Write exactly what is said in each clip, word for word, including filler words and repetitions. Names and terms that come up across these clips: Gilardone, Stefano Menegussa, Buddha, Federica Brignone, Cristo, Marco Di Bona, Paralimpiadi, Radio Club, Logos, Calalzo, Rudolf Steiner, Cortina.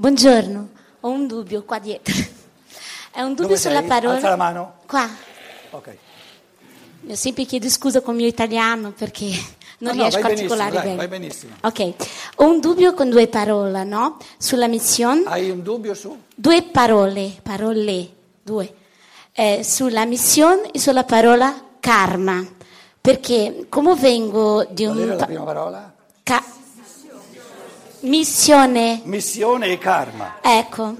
Buongiorno, ho un dubbio qua dietro. È un dubbio Dove sulla sei? parola. Alza la mano. Qua. Ok. Io sempre chiedo scusa con il mio italiano perché non no, riesco no, a articolare dai, bene. Vai benissimo. Ok. Ho un dubbio con due parole, no? Sulla missione. Hai un dubbio su? Due parole, parole, due. Eh, sulla missione e sulla parola karma. Perché come vengo di un... Qual era la prima parola? Ka- Missione. Missione e karma. Ecco.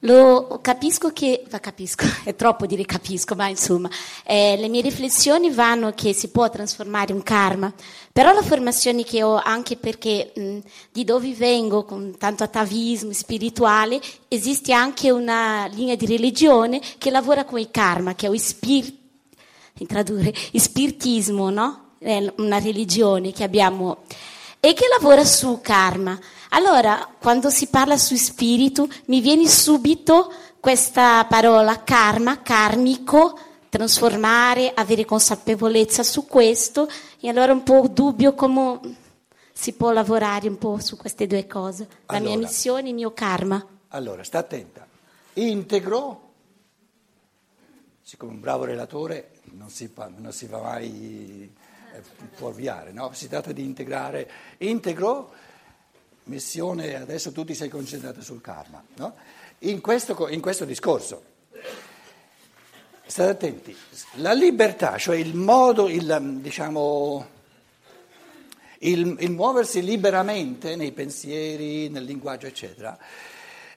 Lo capisco che... Ma capisco, è troppo dire capisco, ma insomma. Eh, le mie riflessioni vanno che si può trasformare in karma. Però la formazione che ho, anche perché mh, di dove vengo, con tanto atavismo spirituale, esiste anche una linea di religione che lavora con il karma, che è lo spirito. In tradurre, spiritismo, no? È una religione che abbiamo e che lavora su karma. Allora, quando si parla su spirito, mi viene subito questa parola karma, karmico, trasformare, avere consapevolezza su questo, e allora un po' dubbio come si può lavorare un po' su queste due cose, la allora, mia missione e il mio karma. Allora, sta attenta, integro, siccome un bravo relatore non si, non si va mai fuorviare, no? Si tratta di integrare, integro, missione, adesso tu ti sei concentrato sul karma, no? In questo, in questo discorso, state attenti, la libertà, cioè il modo, il, diciamo, il, il muoversi liberamente nei pensieri, nel linguaggio, eccetera,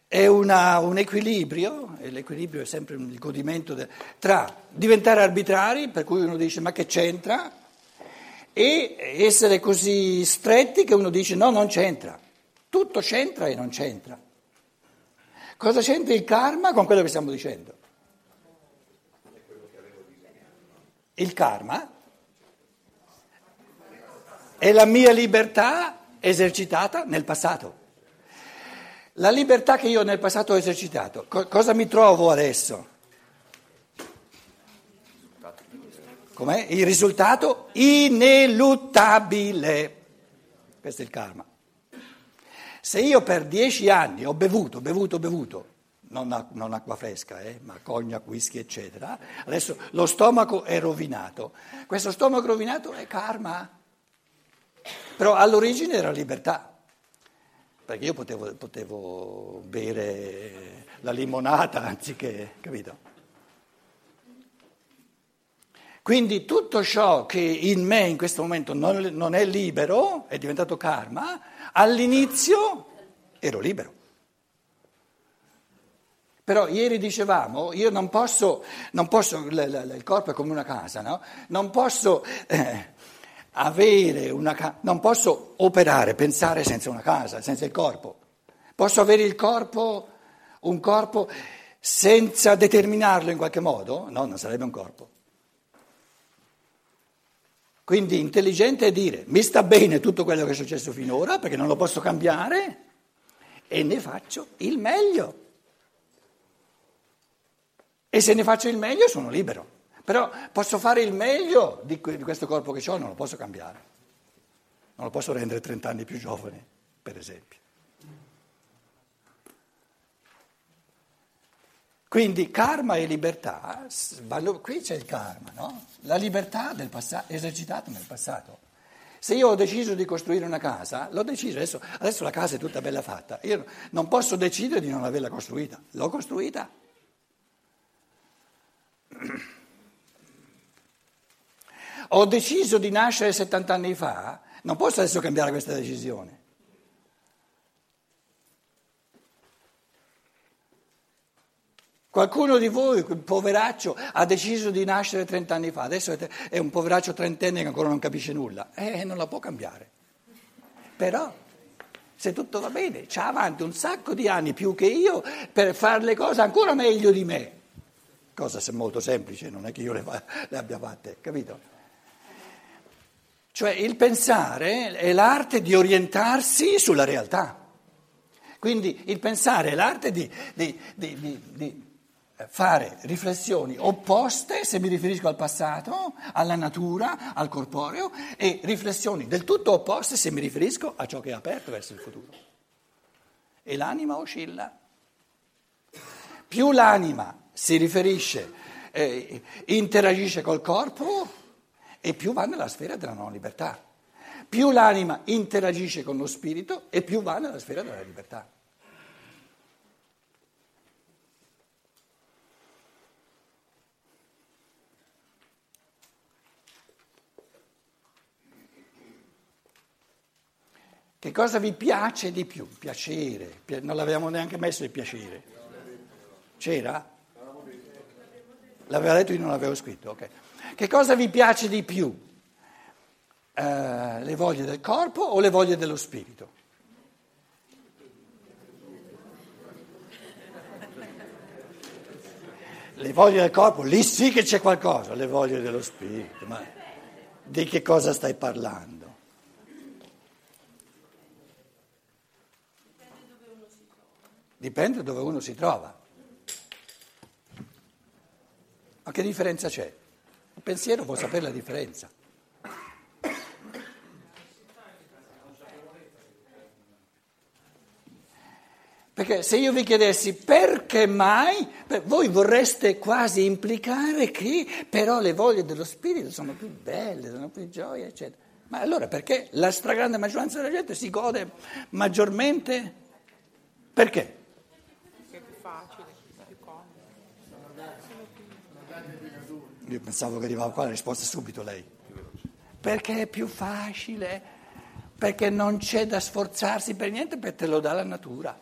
è una, un equilibrio, e l'equilibrio è sempre il godimento de, tra diventare arbitrari, per cui uno dice ma che c'entra, e essere così stretti che uno dice no, non c'entra, tutto c'entra e non c'entra. Cosa c'entra il karma con quello che stiamo dicendo? Il karma è la mia libertà esercitata nel passato. La libertà che io nel passato ho esercitato, co- cosa mi trovo adesso? Com'è? Il risultato ineluttabile. Questo è il karma. Se io per dieci anni ho bevuto, bevuto, bevuto, non, non acqua fresca, eh, ma cognac, whisky, eccetera, adesso lo stomaco è rovinato. Questo stomaco rovinato è karma. Però all'origine era libertà. Perché io potevo, potevo bere la limonata anziché, capito? Quindi tutto ciò che in me in questo momento non, non è libero, è diventato karma, all'inizio ero libero. Però ieri dicevamo, io non posso, non posso l, l, il corpo è come una casa, no? Non posso... Eh, Avere una ca- non posso operare, pensare senza una casa, senza il corpo. Posso avere il corpo, un corpo senza determinarlo in qualche modo? No, non sarebbe un corpo. Quindi intelligente è dire, mi sta bene tutto quello che è successo finora, perché non lo posso cambiare, e ne faccio il meglio. E se ne faccio il meglio sono libero. Però posso fare il meglio di questo corpo che ho, non lo posso cambiare, non lo posso rendere trent'anni più giovane, per esempio. Quindi karma e libertà, qui c'è il karma, no? La libertà del passato, esercitata nel passato. Se io ho deciso di costruire una casa, l'ho deciso, adesso, adesso la casa è tutta bella fatta, io non posso decidere di non averla costruita, l'ho costruita. Ho deciso di nascere settant'anni fa, non posso adesso cambiare questa decisione. Qualcuno di voi, quel poveraccio, ha deciso di nascere trent'anni fa, adesso è un poveraccio trentenne che ancora non capisce nulla, e eh, non la può cambiare. Però, se tutto va bene, c'ha avanti un sacco di anni più che io per fare le cose ancora meglio di me. Cosa molto semplice, non è che io le, fa, le abbia fatte, capito? Cioè il pensare è l'arte di orientarsi sulla realtà, quindi il pensare è l'arte di, di, di, di, di fare riflessioni opposte, se mi riferisco al passato, alla natura, al corporeo, e riflessioni del tutto opposte se mi riferisco a ciò che è aperto verso il futuro. E l'anima oscilla. Più l'anima si riferisce, eh, interagisce col corpo, e più va nella sfera della non libertà. Più l'anima interagisce con lo spirito, e più va nella sfera della libertà. Che cosa vi piace di più? Piacere, non l'avevamo neanche messo il piacere. C'era? L'aveva detto, io non l'avevo scritto, ok. Che cosa vi piace di più? Uh, le voglie del corpo o le voglie dello spirito? Le voglie del corpo, lì sì che c'è qualcosa, le voglie dello spirito, ma di che cosa stai parlando? Dipende dove uno si trova. Ma che differenza c'è? Il pensiero può sapere la differenza. Perché se io vi chiedessi perché mai, voi vorreste quasi implicare che però le voglie dello spirito sono più belle, sono più gioie, eccetera. Ma allora perché la stragrande maggioranza della gente si gode maggiormente? Perché? Io pensavo che arrivava qua la risposta subito lei. Perché è più facile, perché non c'è da sforzarsi per niente, perché te lo dà la natura.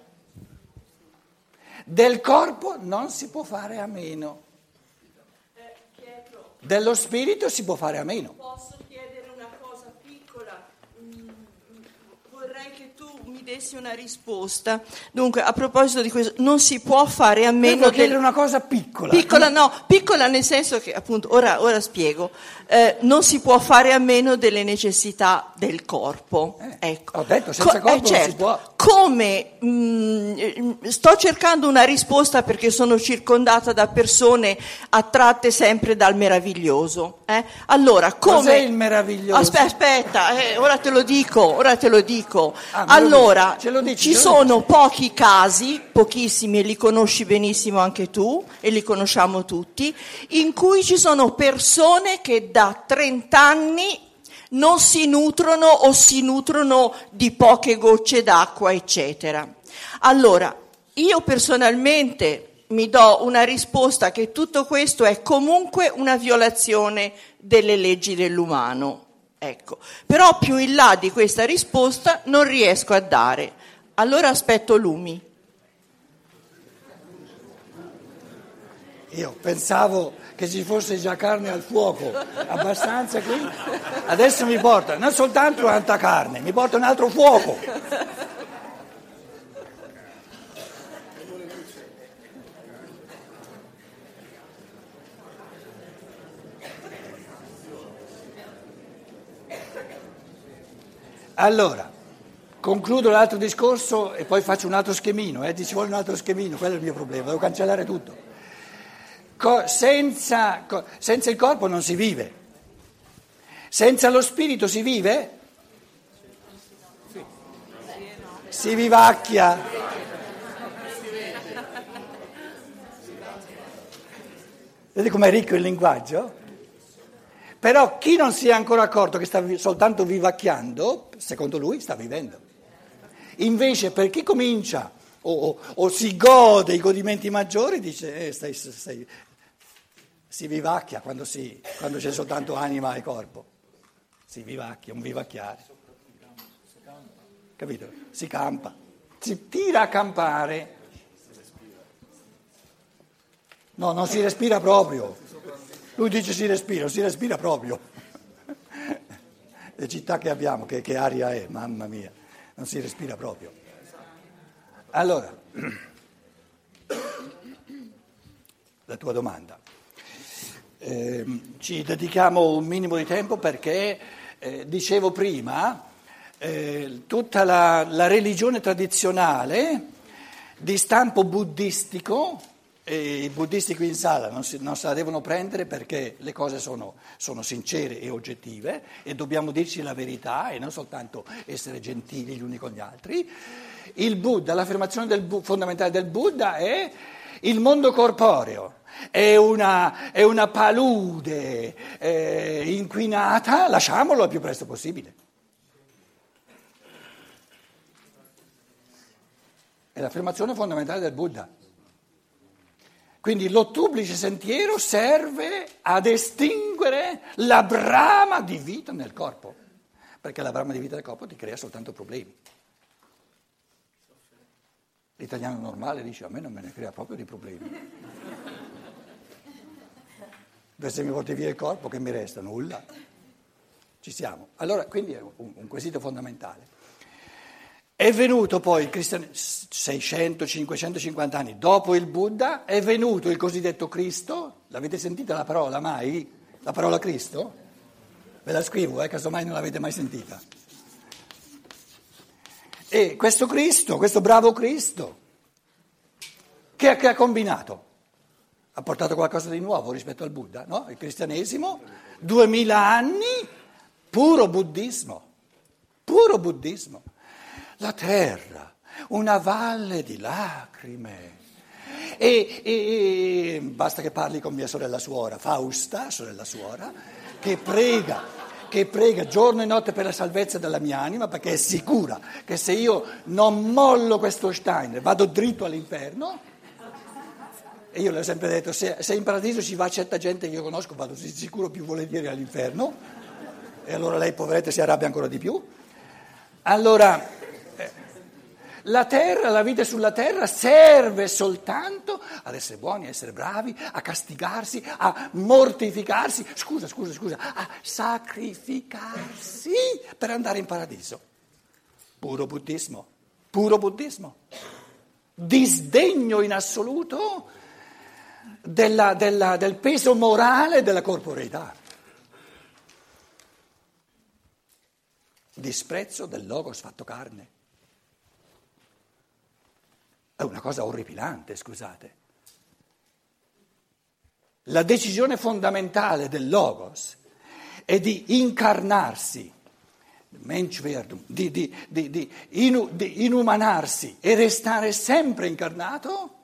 Del corpo non si può fare a meno. Dello spirito si può fare a meno. Posso chiedere una cosa piccola? Vorrei che tu mi dessi una risposta. Dunque, a proposito di questo, non si può fare a meno di del... una cosa piccola. Piccola no, piccola nel senso che, appunto, ora, ora spiego, eh, non si può fare a meno delle necessità del corpo. Eh, ecco. Ho detto, senza Co- corpo eh, certo. Non si può. Come mh, sto cercando una risposta perché sono circondata da persone attratte sempre dal meraviglioso. Eh? Allora, come... Cos'è il meraviglioso? Aspetta, aspetta eh, ora te lo dico, ora te lo dico. Ah, allora, ce lo dici, ci sono pochi casi, pochissimi, e li conosci benissimo anche tu, e li conosciamo tutti, in cui ci sono persone che da trent'anni non si nutrono o si nutrono di poche gocce d'acqua, eccetera. Allora, io personalmente mi do una risposta che tutto questo è comunque una violazione delle leggi dell'umano. Ecco, però più in là di questa risposta non riesco a dare. Allora aspetto Lumi. Io pensavo che ci fosse già carne al fuoco, abbastanza qui. Adesso mi porta non soltanto tanta carne, mi porta un altro fuoco. Allora, concludo l'altro discorso e poi faccio un altro schemino, eh? Ci vuole un altro schemino, quello è il mio problema, devo cancellare tutto. Co- senza, co- senza il corpo non si vive, senza lo spirito si vive? Sì. Si vivacchia. Vedete com'è ricco il linguaggio? Però chi non si è ancora accorto che sta soltanto vivacchiando, secondo lui sta vivendo. Invece per chi comincia o, o, o si gode i godimenti maggiori, dice eh, stai, stai si vivacchia quando, si, quando c'è soltanto anima e corpo, si vivacchia, un vivacchiare, capito? Si campa, si tira a campare, no, non si respira proprio, lui dice si respira, si respira proprio, le città che abbiamo, che, che aria è, mamma mia, non si respira proprio. Allora, la tua domanda. Eh, ci dedichiamo un minimo di tempo perché, eh, dicevo prima, eh, tutta la, la religione tradizionale di stampo buddistico e i buddisti qui in sala non, si, non se la devono prendere, perché le cose sono, sono sincere e oggettive e dobbiamo dirci la verità e non soltanto essere gentili gli uni con gli altri. Il Buddha, l'affermazione del, fondamentale del Buddha è: il mondo corporeo è una, è una palude eh, inquinata, lasciamolo il più presto possibile. È l'affermazione fondamentale del Buddha. Quindi l'ottuplice sentiero serve ad estinguere la brama di vita nel corpo, perché la brama di vita del corpo ti crea soltanto problemi. L'italiano normale dice: a me non me ne crea proprio dei problemi. Se mi porti via il corpo, che mi resta? Nulla. Ci siamo. Allora, quindi è un, un quesito fondamentale. È venuto poi, seicento cinquecentocinquanta anni dopo il Buddha, è venuto il cosiddetto Cristo. L'avete sentita la parola mai? La parola Cristo? Ve la scrivo, eh, casomai non l'avete mai sentita. E questo Cristo, questo bravo Cristo, che ha, che ha combinato? Ha portato qualcosa di nuovo rispetto al Buddha, no? Il cristianesimo, duemila anni, puro buddismo, puro buddismo. La terra, una valle di lacrime. E, e, e basta che parli con mia sorella suora, Fausta, sorella suora, che prega... che prega giorno e notte per la salvezza della mia anima, perché è sicura che se io non mollo questo Steiner vado dritto all'inferno. E io le ho sempre detto, se, se in paradiso ci va certa gente che io conosco, vado sicuro più volentieri all'inferno. E allora lei, poveretta, si arrabbia ancora di più. Allora, la terra, la vita sulla terra serve soltanto ad essere buoni, a essere bravi, a castigarsi, a mortificarsi, scusa, scusa, scusa, a sacrificarsi per andare in paradiso. Puro buddismo, puro buddismo. Disdegno in assoluto della, della, del peso morale della corporeità. Disprezzo del Logos fatto carne. È una cosa orripilante, scusate. La decisione fondamentale del Logos è di incarnarsi, di, di, di, di, inu, di inumanarsi e restare sempre incarnato,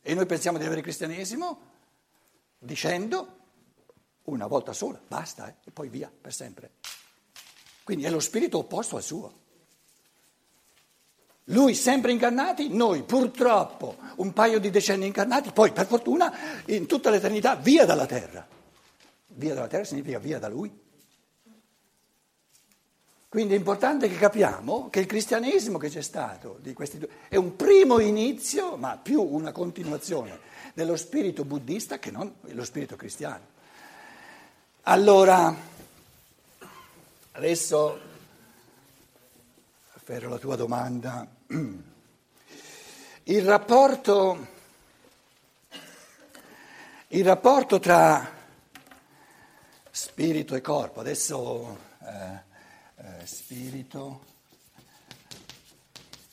e noi pensiamo di avere il cristianesimo, dicendo una volta sola, basta, eh, e poi via, per sempre. Quindi è lo spirito opposto al suo. Lui sempre incarnati, noi purtroppo un paio di decenni incarnati, poi per fortuna in tutta l'eternità via dalla terra. Via dalla terra significa via da lui. Quindi è importante che capiamo che il cristianesimo che c'è stato di questi due è un primo inizio, ma più una continuazione dello spirito buddista che non lo spirito cristiano. Allora, adesso... per la tua domanda, il rapporto, il rapporto tra spirito e corpo, adesso eh, eh, spirito,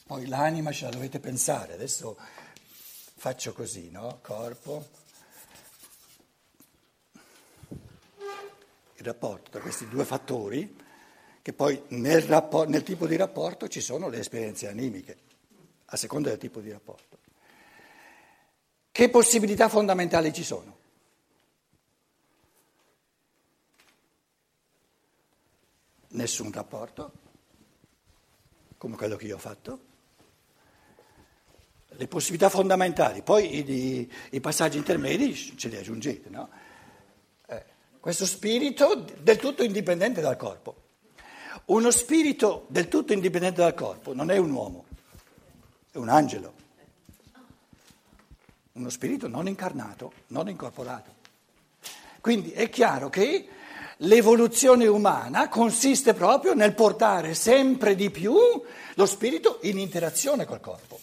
poi l'anima ce la dovete pensare, adesso faccio così, no? Corpo, il rapporto tra questi due fattori, che poi nel, rappo- nel tipo di rapporto ci sono le esperienze animiche, a seconda del tipo di rapporto. Che possibilità fondamentali ci sono? Nessun rapporto, come quello che io ho fatto. Le possibilità fondamentali, poi i, i passaggi intermedi ce li aggiungete, no? Eh, questo spirito del tutto indipendente dal corpo. Uno spirito del tutto indipendente dal corpo non è un uomo, è un angelo. Uno spirito non incarnato, non incorporato. Quindi è chiaro che l'evoluzione umana consiste proprio nel portare sempre di più lo spirito in interazione col corpo.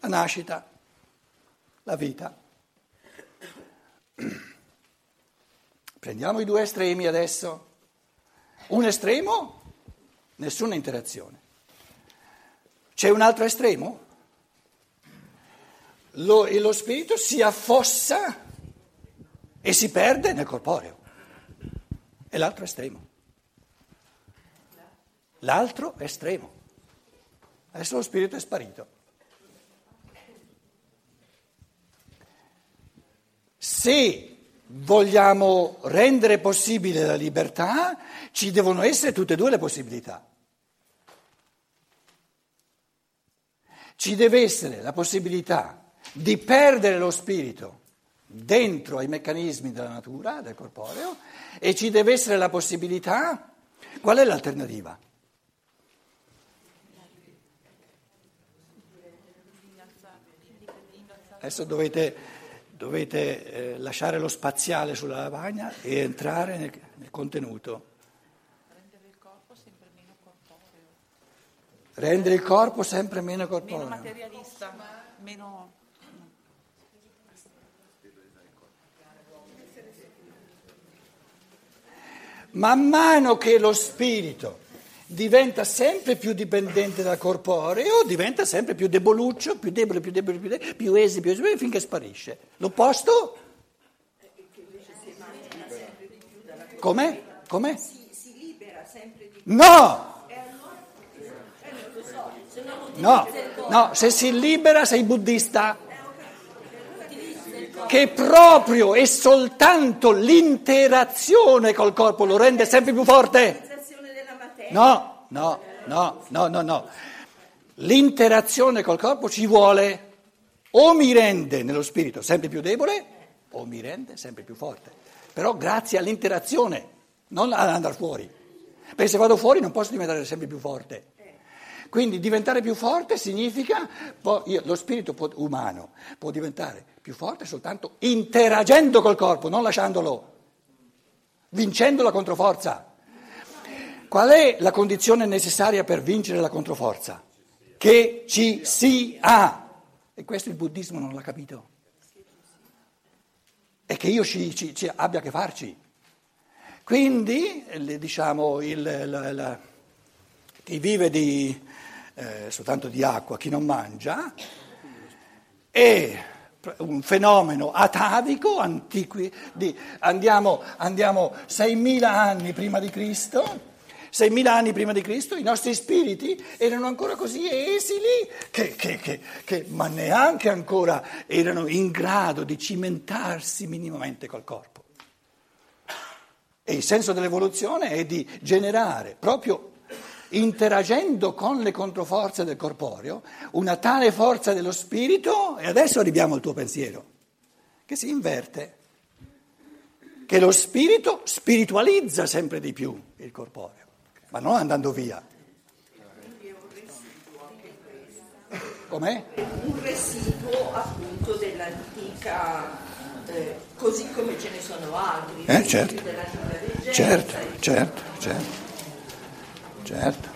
La nascita, la vita. Prendiamo i due estremi adesso. Un estremo, nessuna interazione. C'è un altro estremo? Lo, lo spirito si affossa e si perde nel corporeo. È l'altro estremo. L'altro estremo. Adesso lo spirito è sparito. Se vogliamo rendere possibile la libertà, ci devono essere tutte e due le possibilità. Ci deve essere la possibilità di perdere lo spirito dentro ai meccanismi della natura, del corporeo, e ci deve essere la possibilità, qual è l'alternativa? Adesso dovete, dovete eh, lasciare lo spaziale sulla lavagna e entrare nel, nel contenuto. Rendere il corpo sempre meno corporeo. Rendere il corpo sempre meno corporeo. Meno materialista, meno... Man mano che lo spirito diventa sempre più dipendente dal corporeo, diventa sempre più deboluccio, più debole, più debole, più debole, più esile, più esile, finché sparisce. L'opposto? Come? Come? Si libera sempre di più. No! No, no, se si libera sei buddista. Che proprio e soltanto l'interazione col corpo lo rende sempre più forte. No, no, no, no, no, no. L'interazione col corpo ci vuole, o mi rende nello spirito sempre più debole, o mi rende sempre più forte. Però grazie all'interazione, non ad andare fuori. Perché se vado fuori non posso diventare sempre più forte. Quindi diventare più forte significa, po- io, lo spirito po- umano può diventare più forte soltanto interagendo col corpo, non lasciandolo, vincendo la controforza. Qual è la condizione necessaria per vincere la controforza? Che ci sia. E questo il buddismo non l'ha capito. E che io ci, ci, ci abbia a che farci. Quindi, diciamo, il... La, la, chi vive di, eh, soltanto di acqua, chi non mangia, è un fenomeno atavico, antiqui, di, andiamo, andiamo seimila anni prima di Cristo, seimila anni prima di Cristo, i nostri spiriti erano ancora così esili che, che, che, che, ma neanche ancora erano in grado di cimentarsi minimamente col corpo. E il senso dell'evoluzione è di generare proprio interagendo con le controforze del corporeo, una tale forza dello spirito, e adesso arriviamo al tuo pensiero, che si inverte, che lo spirito spiritualizza sempre di più il corporeo, ma non andando via. Quindi è un residuo anche questo. Com'è? Un residuo appunto dell'antica, eh, così come ce ne sono altri, eh, certo. Certo, certo, certo. Certo.